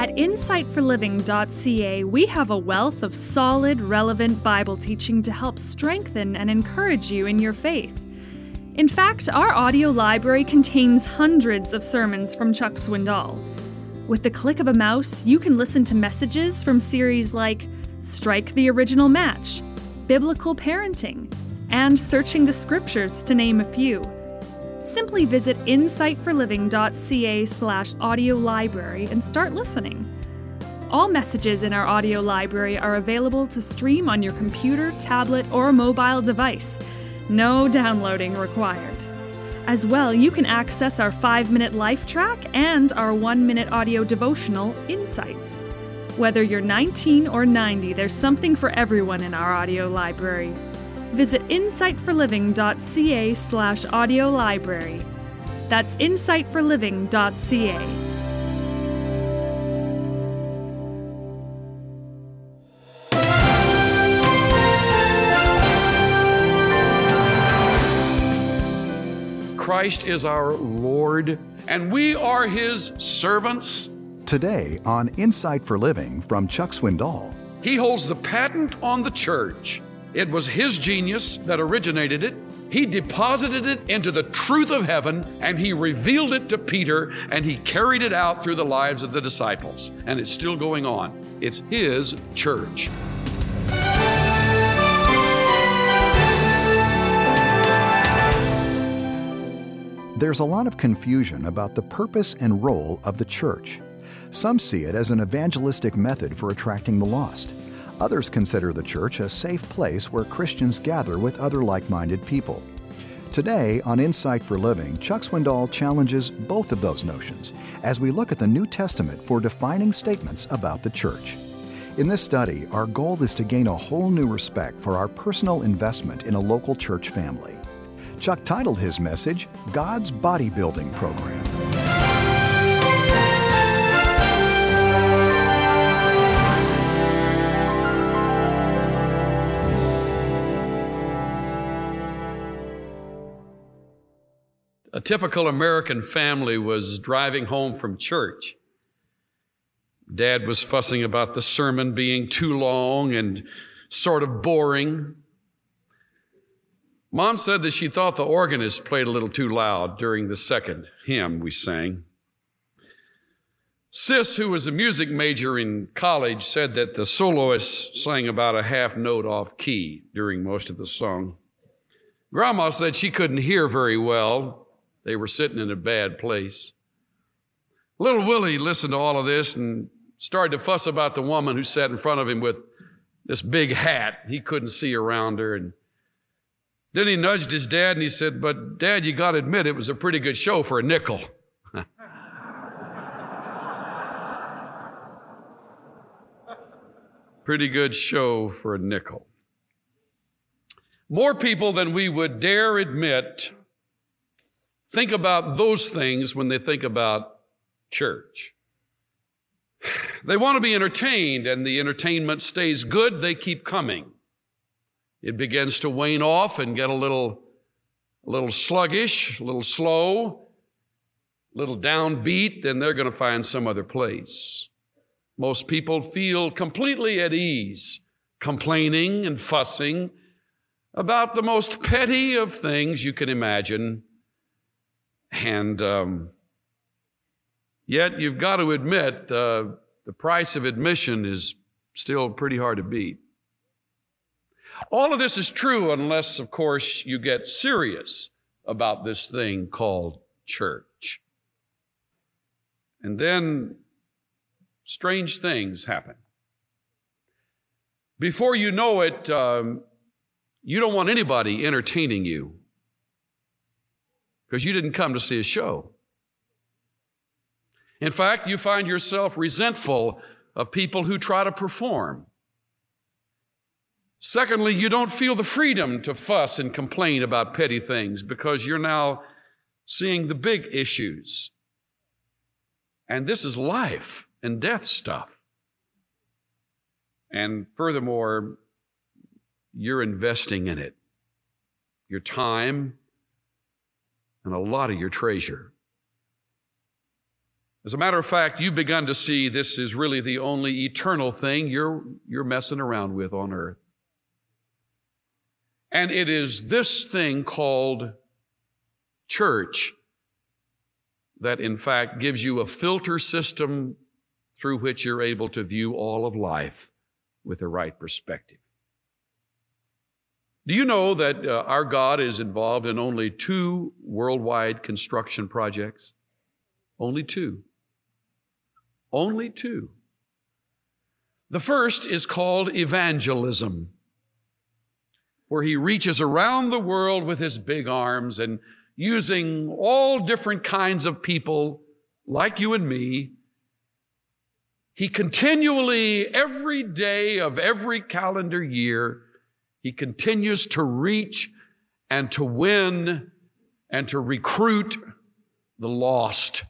At insightforliving.ca, we have a wealth of solid, relevant Bible teaching to help strengthen and encourage you in your faith. In fact, our audio library contains hundreds of sermons from Chuck Swindoll. With the click of a mouse, you can listen to messages from series like Strike the Original Match, Biblical Parenting, and Searching the Scriptures, to name a few. Simply visit insightforliving.ca/audiolibrary and start listening. All messages in our audio library are available to stream on your computer, tablet, or mobile device. No downloading required. As well, you can access our 5-minute life track and our 1-minute audio devotional, Insights. Whether you're 19 or 90, there's something for everyone in our audio library. Visit insightforliving.ca/audiolibrary. That's insightforliving.ca. Christ is our Lord, and we are His servants. Today on Insight for Living from Chuck Swindoll. He holds the patent on the church. It was His genius that originated it. He deposited it into the truth of heaven, and He revealed it to Peter, and He carried it out through the lives of the disciples. And it's still going on. It's His church. There's a lot of confusion about the purpose and role of the church. Some see it as an evangelistic method for attracting the lost. Others consider the church a safe place where Christians gather with other like-minded people. Today on Insight for Living, Chuck Swindoll challenges both of those notions as we look at the New Testament for defining statements about the church. In this study, our goal is to gain a whole new respect for our personal investment in a local church family. Chuck titled his message, God's Bodybuilding Program. A typical American family was driving home from church. Dad was fussing about the sermon being too long and sort of boring. Mom said that she thought the organist played a little too loud during the second hymn we sang. Sis, who was a music major in college, said that the soloist sang about a half note off key during most of the song. Grandma said she couldn't hear very well. They were sitting in a bad place. Little Willie listened to all of this and started to fuss about the woman who sat in front of him with this big hat. He couldn't see around her, and then he nudged his dad and he said, "But Dad, you got to admit it was a pretty good show for a nickel." Pretty good show for a nickel. More people than we would dare admit think about those things when they think about church. They want to be entertained, and the entertainment stays good. They keep coming. It begins to wane off and get a little sluggish, a little slow, a little downbeat, then they're going to find some other place. Most people feel completely at ease, complaining and fussing about the most petty of things you can imagine. And yet you've got to admit the price of admission is still pretty hard to beat. All of this is true unless, of course, you get serious about this thing called church. And then strange things happen. Before you know it, you don't want anybody entertaining you because you didn't come to see a show. In fact, you find yourself resentful of people who try to perform. Secondly, you don't feel the freedom to fuss and complain about petty things because you're now seeing the big issues. And this is life and death stuff. And furthermore, you're investing in it, your time and a lot of your treasure. As a matter of fact, you've begun to see this is really the only eternal thing you're messing around with on earth. And it is this thing called church that, in fact, gives you a filter system through which you're able to view all of life with the right perspective. Do you know that our God is involved in only 2 worldwide construction projects? Only 2. Only 2. The first is called evangelism, where he reaches around the world with his big arms and using all different kinds of people like you and me. He continually, every day of every calendar year, he continues to reach and to win and to recruit the lost.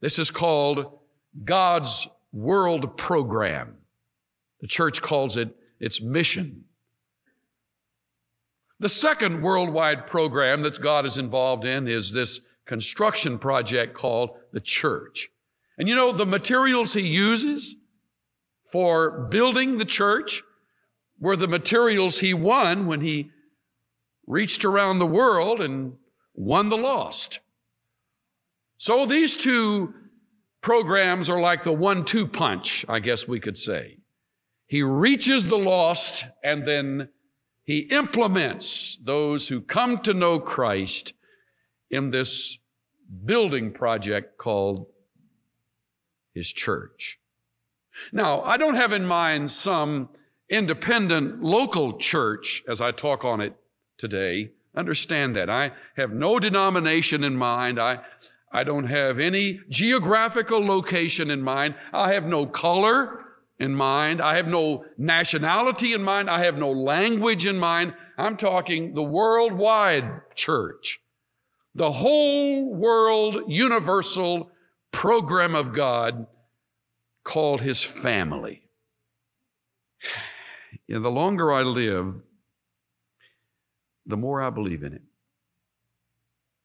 This is called God's World Program. The church calls it its mission. The second worldwide program that God is involved in is this construction project called the church. And you know, the materials he uses for building the church were the materials he won when he reached around the world and won the lost. So these 2 programs are like the 1-2 punch, I guess we could say. He reaches the lost, and then he implements those who come to know Christ in this building project called his church. Now, I don't have in mind some independent local church as I talk on it today. Understand that. I have no denomination in mind. I don't have any geographical location in mind. I have no color in mind. I have no nationality in mind. I have no language in mind. I'm talking the worldwide church, the whole world universal program of God called his family. And the longer I live, the more I believe in it,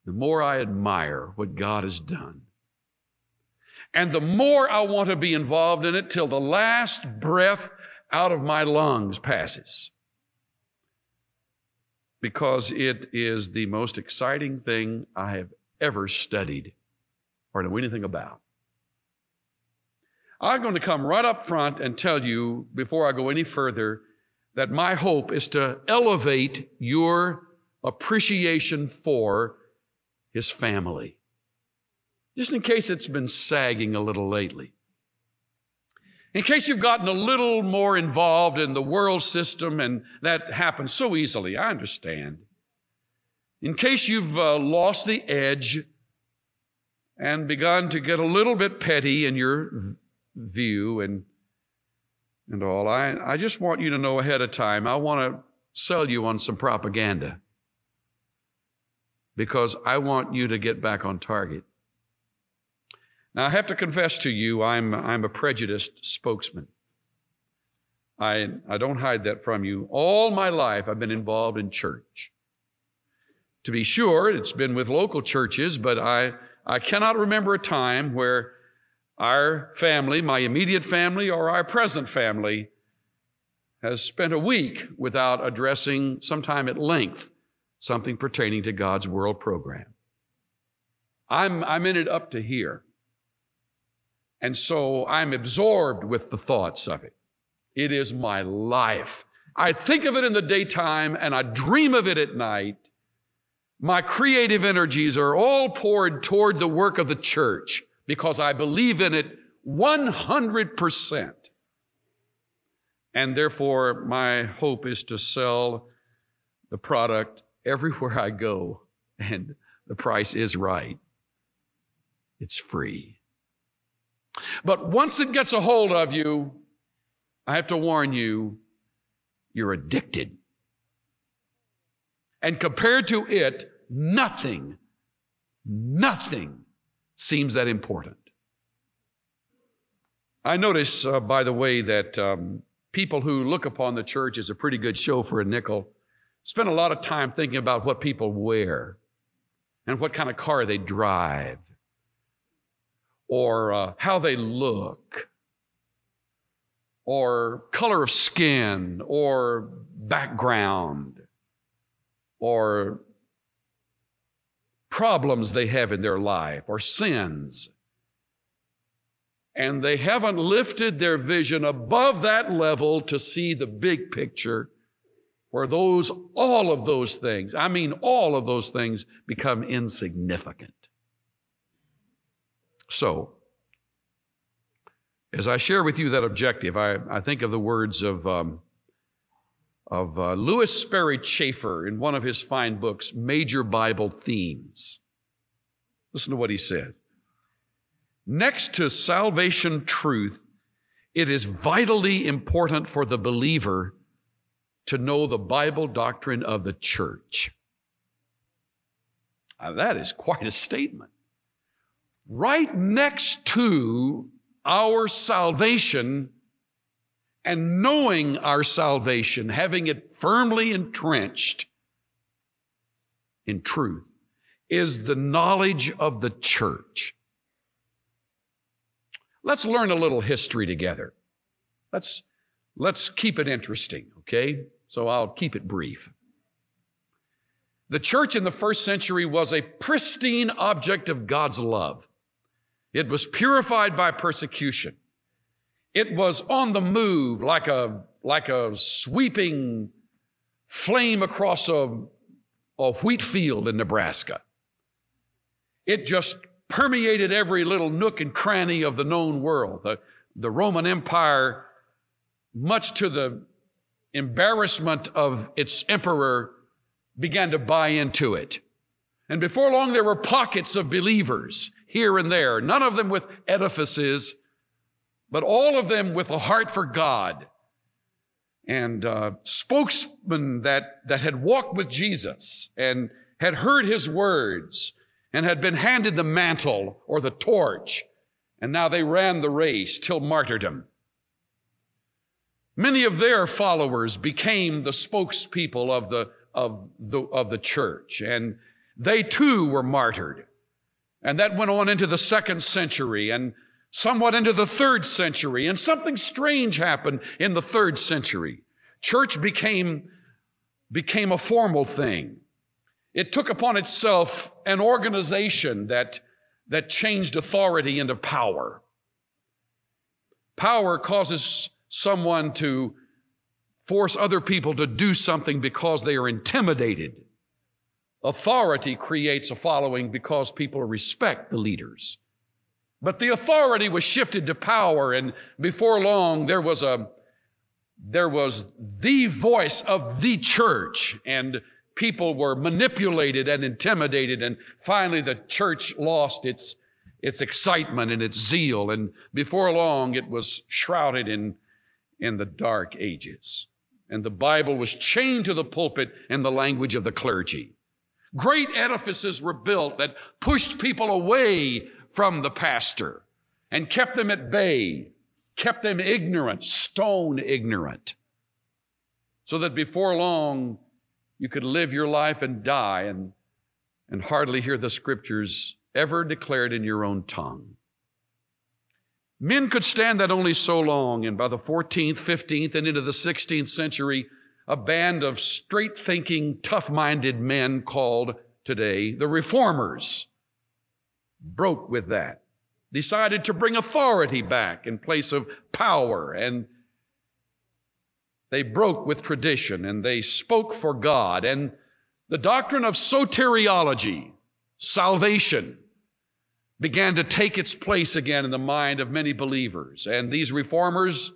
the more I admire what God has done, and the more I want to be involved in it till the last breath out of my lungs passes, because it is the most exciting thing I have ever studied or know anything about. I'm going to come right up front and tell you, before I go any further, that my hope is to elevate your appreciation for his family, just in case it's been sagging a little lately. In case you've gotten a little more involved in the world system, and that happens so easily, I understand. In case you've lost the edge and begun to get a little bit petty in your view and all, I just want you to know ahead of time, I want to sell you on some propaganda, because I want you to get back on target. Now, I have to confess to you, I'm a prejudiced spokesman. I don't hide that from you. All my life, I've been involved in church. To be sure, it's been with local churches, but I cannot remember a time where our family, my immediate family, or our present family, has spent a week without addressing, sometime at length, something pertaining to God's world program. I'm in it up to here. And so I'm absorbed with the thoughts of it. It is my life. I think of it in the daytime and I dream of it at night. My creative energies are all poured toward the work of the church because I believe in it 100%. And therefore, my hope is to sell the product everywhere I go, and the price is right. It's free. But once it gets a hold of you, I have to warn you, you're addicted. And compared to it, nothing seems that important. I notice, by the way, that people who look upon the church as a pretty good show for a nickel spend a lot of time thinking about what people wear and what kind of car they drive or how they look, or color of skin, or background, or problems they have in their life, or sins. And they haven't lifted their vision above that level to see the big picture where all of those things become insignificant. So, as I share with you that objective, I think of the words of Lewis Sperry Chafer in one of his fine books, Major Bible Themes. Listen to what he said. Next to salvation truth, it is vitally important for the believer to know the Bible doctrine of the church. Now, that is quite a statement. Right next to our salvation and knowing our salvation, having it firmly entrenched in truth, is the knowledge of the church. Let's learn a little history together. Let's keep it interesting, okay? So I'll keep it brief. The church in the first century was a pristine object of God's love. It was purified by persecution. It was on the move like a sweeping flame across a wheat field in Nebraska. It just permeated every little nook and cranny of the known world. The Roman Empire, much to the embarrassment of its emperor, began to buy into it. And before long, there were pockets of believers here and there, none of them with edifices, but all of them with a heart for God and spokesmen that had walked with Jesus and had heard his words and had been handed the mantle or the torch, and now they ran the race till martyrdom. Many of their followers became the spokespeople of the church, and they too were martyred. And that went on into the second century and somewhat into the third century. And something strange happened in the third century. Church became a formal thing. It took upon itself an organization that changed authority into power. Power causes someone to force other people to do something because they are intimidated. Authority creates a following because people respect the leaders. But the authority was shifted to power, and before long there was the voice of the church, and people were manipulated and intimidated, and finally the church lost its excitement and its zeal, and before long it was shrouded in the dark ages. And the Bible was chained to the pulpit and the language of the clergy. Great edifices were built that pushed people away from the pastor and kept them at bay, kept them ignorant, stone ignorant, so that before long you could live your life and die and hardly hear the scriptures ever declared in your own tongue. Men could stand that only so long, and by the 14th, 15th, and into the 16th century, a band of straight-thinking, tough-minded men called today the Reformers broke with that, decided to bring authority back in place of power, and they broke with tradition, and they spoke for God. And the doctrine of soteriology, salvation, began to take its place again in the mind of many believers, and these Reformers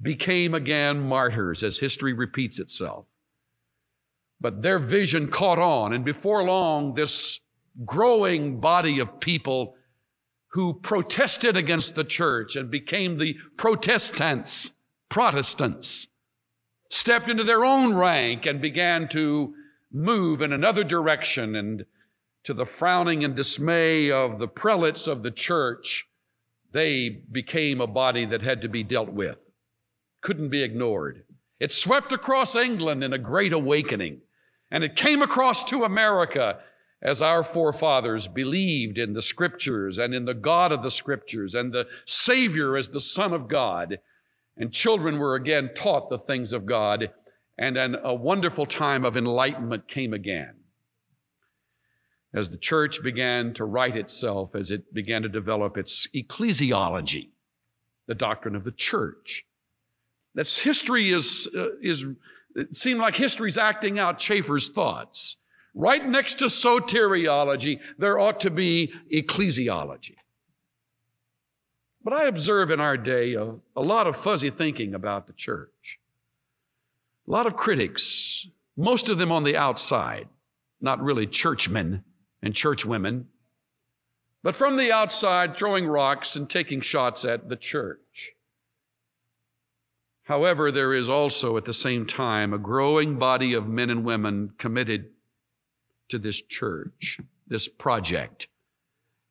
became again martyrs as history repeats itself. But their vision caught on, and before long, this growing body of people who protested against the church and became the Protestants, stepped into their own rank and began to move in another direction, and to the frowning and dismay of the prelates of the church, they became a body that had to be dealt with. Couldn't be ignored. It swept across England in a great awakening, and it came across to America as our forefathers believed in the Scriptures and in the God of the Scriptures and the Savior as the Son of God, and children were again taught the things of God, and a wonderful time of enlightenment came again as the church began to right itself, as it began to develop its ecclesiology, the doctrine of the church. That's history it seemed like history's acting out Chafer's thoughts. Right next to soteriology, there ought to be ecclesiology. But I observe in our day a lot of fuzzy thinking about the church. A lot of critics, most of them on the outside, not really churchmen and churchwomen, but from the outside throwing rocks and taking shots at the church. However, there is also at the same time a growing body of men and women committed to this church, this project.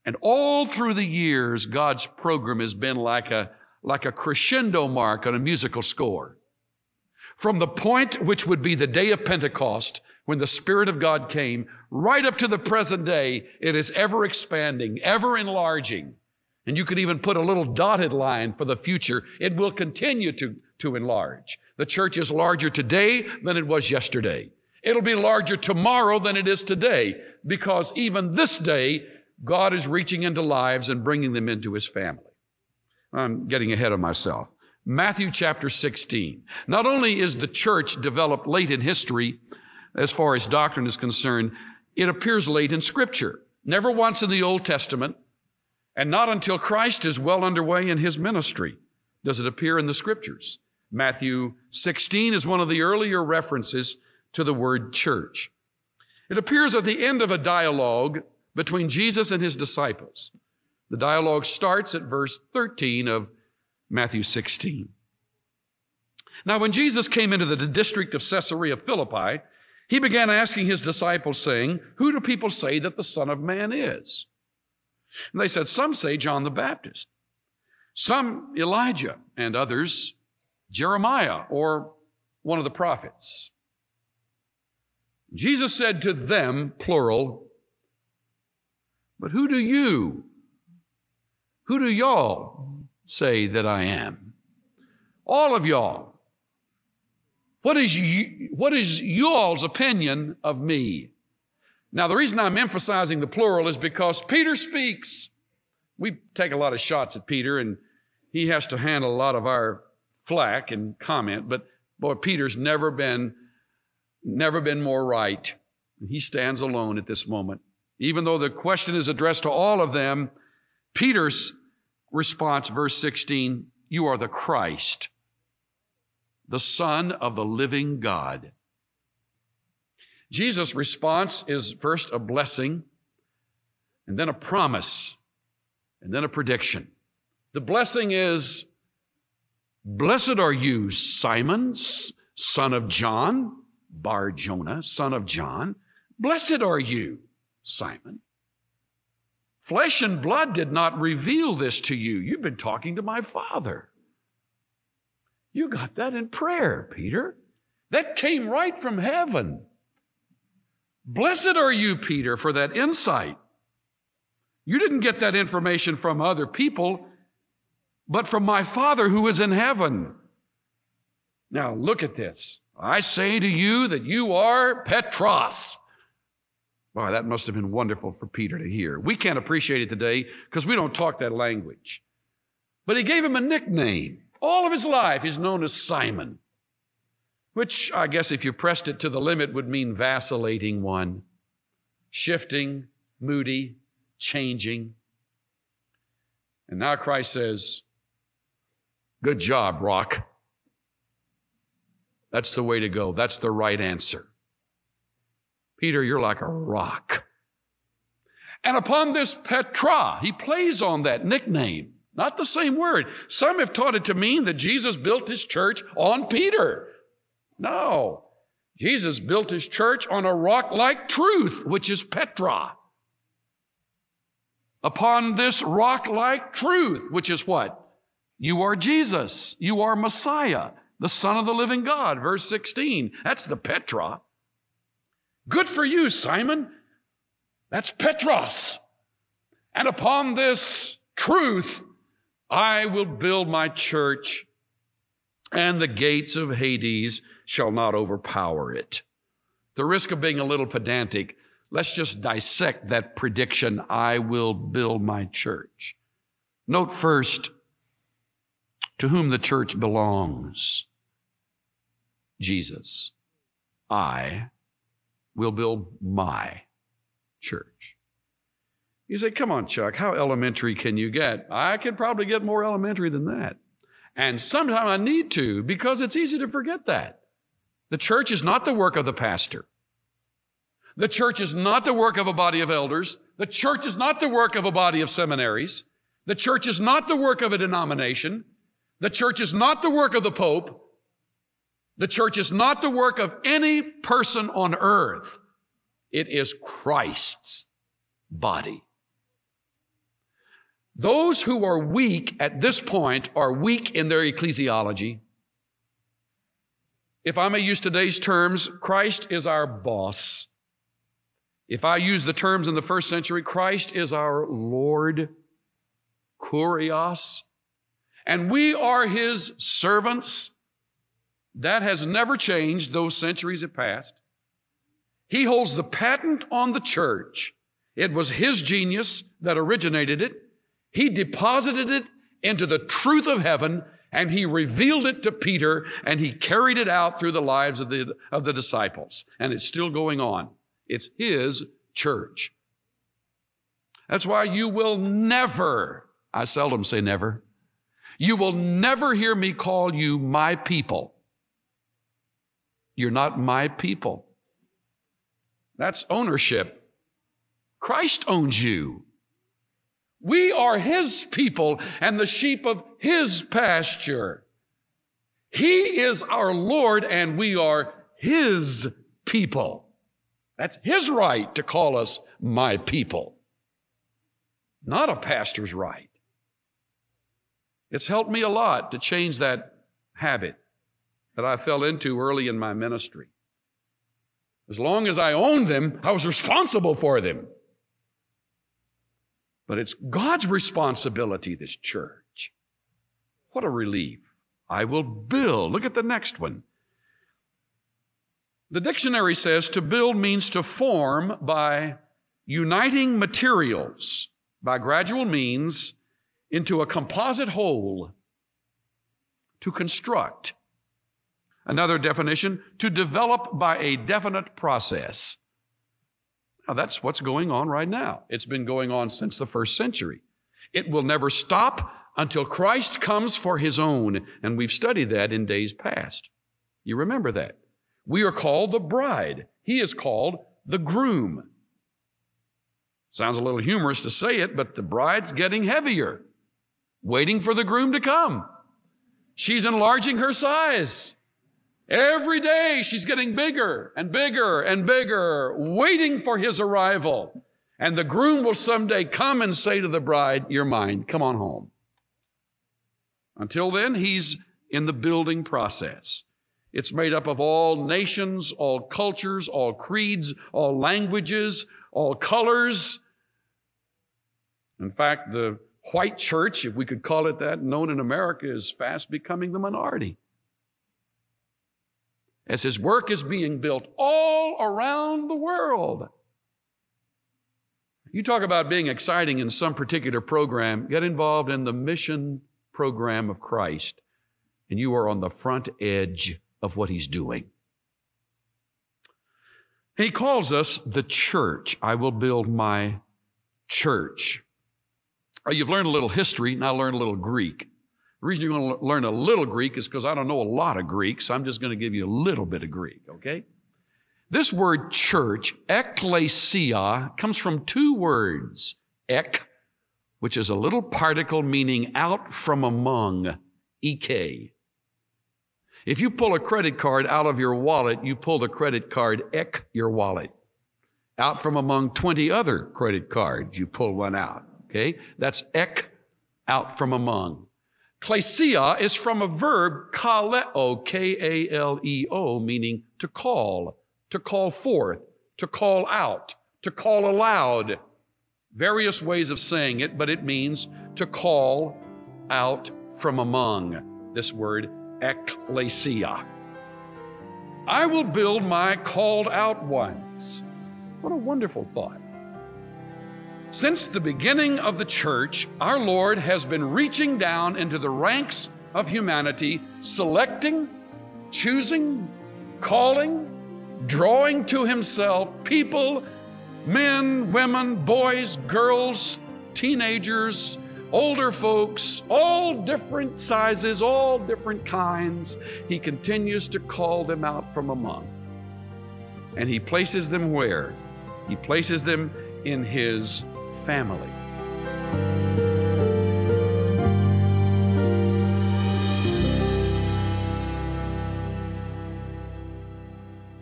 And all through the years, God's program has been like a crescendo mark on a musical score. From the point which would be the day of Pentecost, when the Spirit of God came, right up to the present day, it is ever expanding, ever enlarging. And you could even put a little dotted line for the future. It will continue to enlarge. The church is larger today than it was yesterday. It'll be larger tomorrow than it is today, because even this day, God is reaching into lives and bringing them into His family. I'm getting ahead of myself. Matthew chapter 16. Not only is the church developed late in history, as far as doctrine is concerned, it appears late in Scripture. Never once in the Old Testament, and not until Christ is well underway in His ministry does it appear in the Scriptures. Matthew 16 is one of the earlier references to the word church. It appears at the end of a dialogue between Jesus and His disciples. The dialogue starts at verse 13 of Matthew 16. Now, when Jesus came into the district of Caesarea Philippi, He began asking His disciples, saying, "Who do people say that the Son of Man is?" And they said, "Some say John the Baptist, some Elijah, and others Jeremiah or one of the prophets." Jesus said to them, plural, "But who do y'all say that I am?" All of y'all. What is y'all's opinion of me? Now, the reason I'm emphasizing the plural is because Peter speaks. We take a lot of shots at Peter, and he has to handle a lot of our flack and comment, but boy, Peter's never been more right. He stands alone at this moment. Even though the question is addressed to all of them, Peter's response, verse 16, "You are the Christ, the Son of the living God." Jesus' response is first a blessing, and then a promise, and then a prediction. The blessing is, "Blessed are you, Simon, son of John, Bar Jonah, son of John. Blessed are you, Simon. Flesh and blood did not reveal this to you. You've been talking to my Father." You got that in prayer, Peter. That came right from heaven. Blessed are you, Peter, for that insight. You didn't get that information from other people, but from my Father who is in heaven. Now look at this. "I say to you that you are Petros." Wow, that must have been wonderful for Peter to hear. We can't appreciate it today because we don't talk that language. But He gave him a nickname. All of his life he's known as Simon, which I guess if you pressed it to the limit would mean vacillating one, shifting, moody, changing. And now Christ says, "Good job, Rock. That's the way to go. That's the right answer. Peter, you're like a rock." And upon this Petra, He plays on that nickname. Not the same word. Some have taught it to mean that Jesus built His church on Peter. No. Jesus built His church on a rock like truth, which is Petra. Upon this rock like truth, which is what? You are Jesus. You are Messiah, the Son of the living God, verse 16. That's the Petra. "Good for you, Simon. That's Petros. And upon this truth, I will build my church, and the gates of Hades shall not overpower it. The risk of being a little pedantic, let's just dissect that prediction, I will build my church. Note first, to whom the church belongs. Jesus. I will build my church. You say, come on, Chuck, how elementary can you get? I could probably get more elementary than that. And sometimes I need to, because it's easy to forget that. The church is not the work of the pastor. The church is not the work of a body of elders. The church is not the work of a body of seminaries. The church is not the work of a denomination. The church is not the work of the Pope. The church is not the work of any person on earth. It is Christ's body. Those who are weak at this point are weak in their ecclesiology. If I may use today's terms, Christ is our boss. If I use the terms in the first century, Christ is our Lord, Kurios, and we are his servants. That has never changed, though centuries have passed. He holds the patent on the church. It was his genius that originated it. He deposited it into the truth of heaven, and he revealed it to Peter, and he carried it out through the lives of the disciples. And it's still going on. It's his church. That's why you will never, I seldom say never, you will never hear me call you my people. You're not my people. That's ownership. Christ owns you. We are his people and the sheep of his pasture. He is our Lord and we are his people. That's his right to call us my people. Not a pastor's right. It's helped me a lot to change that habit that I fell into early in my ministry. As long as I owned them, I was responsible for them. But it's God's responsibility, this church. What a relief. I will build. Look at the next one. The dictionary says to build means to form by uniting materials, by gradual means, into a composite whole, to construct. Another definition, to develop by a definite process. Now, that's what's going on right now. It's been going on since the first century. It will never stop until Christ comes for his own, and we've studied that in days past. You remember that. We are called the bride. He is called the groom. Sounds a little humorous to say it, but the bride's getting heavier, waiting for the groom to come. She's enlarging her size. Every day she's getting bigger and bigger and bigger, waiting for his arrival. And the groom will someday come and say to the bride, you're mine, come on home. Until then, he's in the building process. It's made up of all nations, all cultures, all creeds, all languages, all colors. In fact, the white church, if we could call it that, known in America, is fast becoming the minority. As his work is being built all around the world. You talk about being exciting in some particular program, get involved in the mission program of Christ, and you are on the front edge of what he's doing. He calls us the church. I will build my church. Oh, you've learned a little history, now learn a little Greek. The reason you're going to learn a little Greek is because I don't know a lot of Greek, so I'm just going to give you a little bit of Greek, okay? This word church, ekklesia, comes from two words, ek, which is a little particle meaning out from among, ek. If you pull a credit card out of your wallet, you pull the credit card ek your wallet. Out from among 20 other credit cards, you pull one out, okay? That's ek, out from among. Klesia is from a verb, kaleo, K-A-L-E-O, meaning to call forth, to call out, to call aloud. Various ways of saying it, but it means to call out from among. This word, ecclesia. I will build my called out ones. What a wonderful thought. Since the beginning of the church, our Lord has been reaching down into the ranks of humanity, selecting, choosing, calling, drawing to himself people, men, women, boys, girls, teenagers, older folks, all different sizes, all different kinds. He continues to call them out from among. And he places them where? He places them in his family.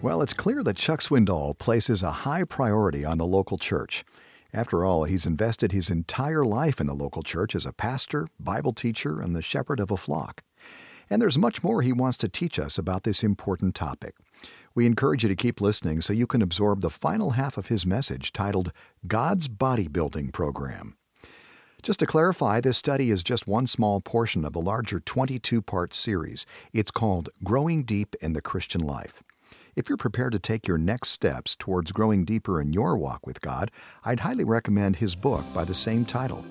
Well, it's clear that Chuck Swindoll places a high priority on the local church. After all, he's invested his entire life in the local church as a pastor, Bible teacher, and the shepherd of a flock. And there's much more he wants to teach us about this important topic. We encourage you to keep listening so you can absorb the final half of his message titled God's Bodybuilding Program. Just to clarify, this study is just one small portion of the larger 22-part series. It's called Growing Deep in the Christian Life. If you're prepared to take your next steps towards growing deeper in your walk with God, I'd highly recommend his book by the same title.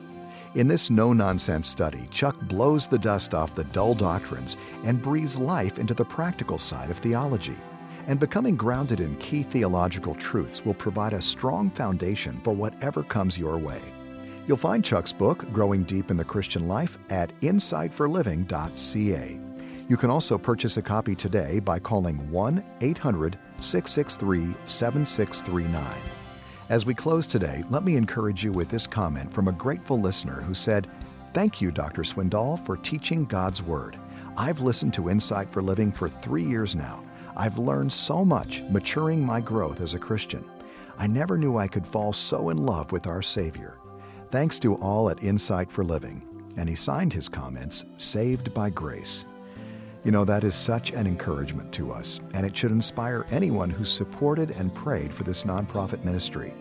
In this no-nonsense study, Chuck blows the dust off the dull doctrines and breathes life into the practical side of theology. And becoming grounded in key theological truths will provide a strong foundation for whatever comes your way. You'll find Chuck's book, Growing Deep in the Christian Life, at insightforliving.ca. You can also purchase a copy today by calling 1-800-663-7639. As we close today, let me encourage you with this comment from a grateful listener who said, "Thank you, Dr. Swindoll, for teaching God's Word. I've listened to Insight for Living for 3 years now. I've learned so much, maturing my growth as a Christian. I never knew I could fall so in love with our Savior. Thanks to all at Insight for Living." And he signed his comments, Saved by Grace. You know, that is such an encouragement to us, and it should inspire anyone who supported and prayed for this nonprofit ministry.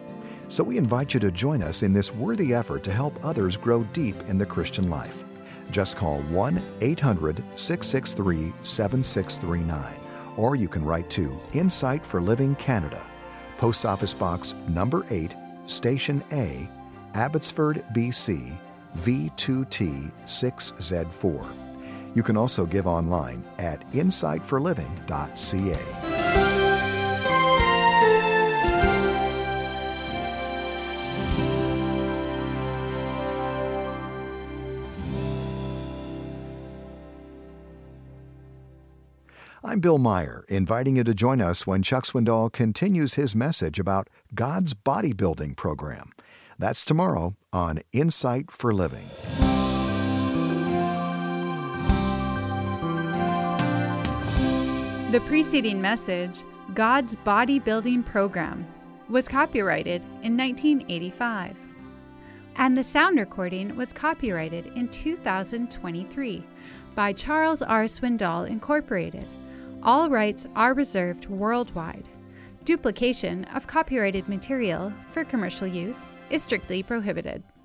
So we invite you to join us in this worthy effort to help others grow deep in the Christian life. Just call 1-800-663-7639. Or you can write to Insight for Living Canada, Post Office Box Number 8, Station A, Abbotsford, BC, V2T6Z4. You can also give online at insightforliving.ca. I'm Bill Meyer, inviting you to join us when Chuck Swindoll continues his message about God's bodybuilding program. That's tomorrow on Insight for Living. The preceding message, God's Bodybuilding Program, was copyrighted in 1985. And the sound recording was copyrighted in 2023 by Charles R. Swindoll, Incorporated. All rights are reserved worldwide. Duplication of copyrighted material for commercial use is strictly prohibited.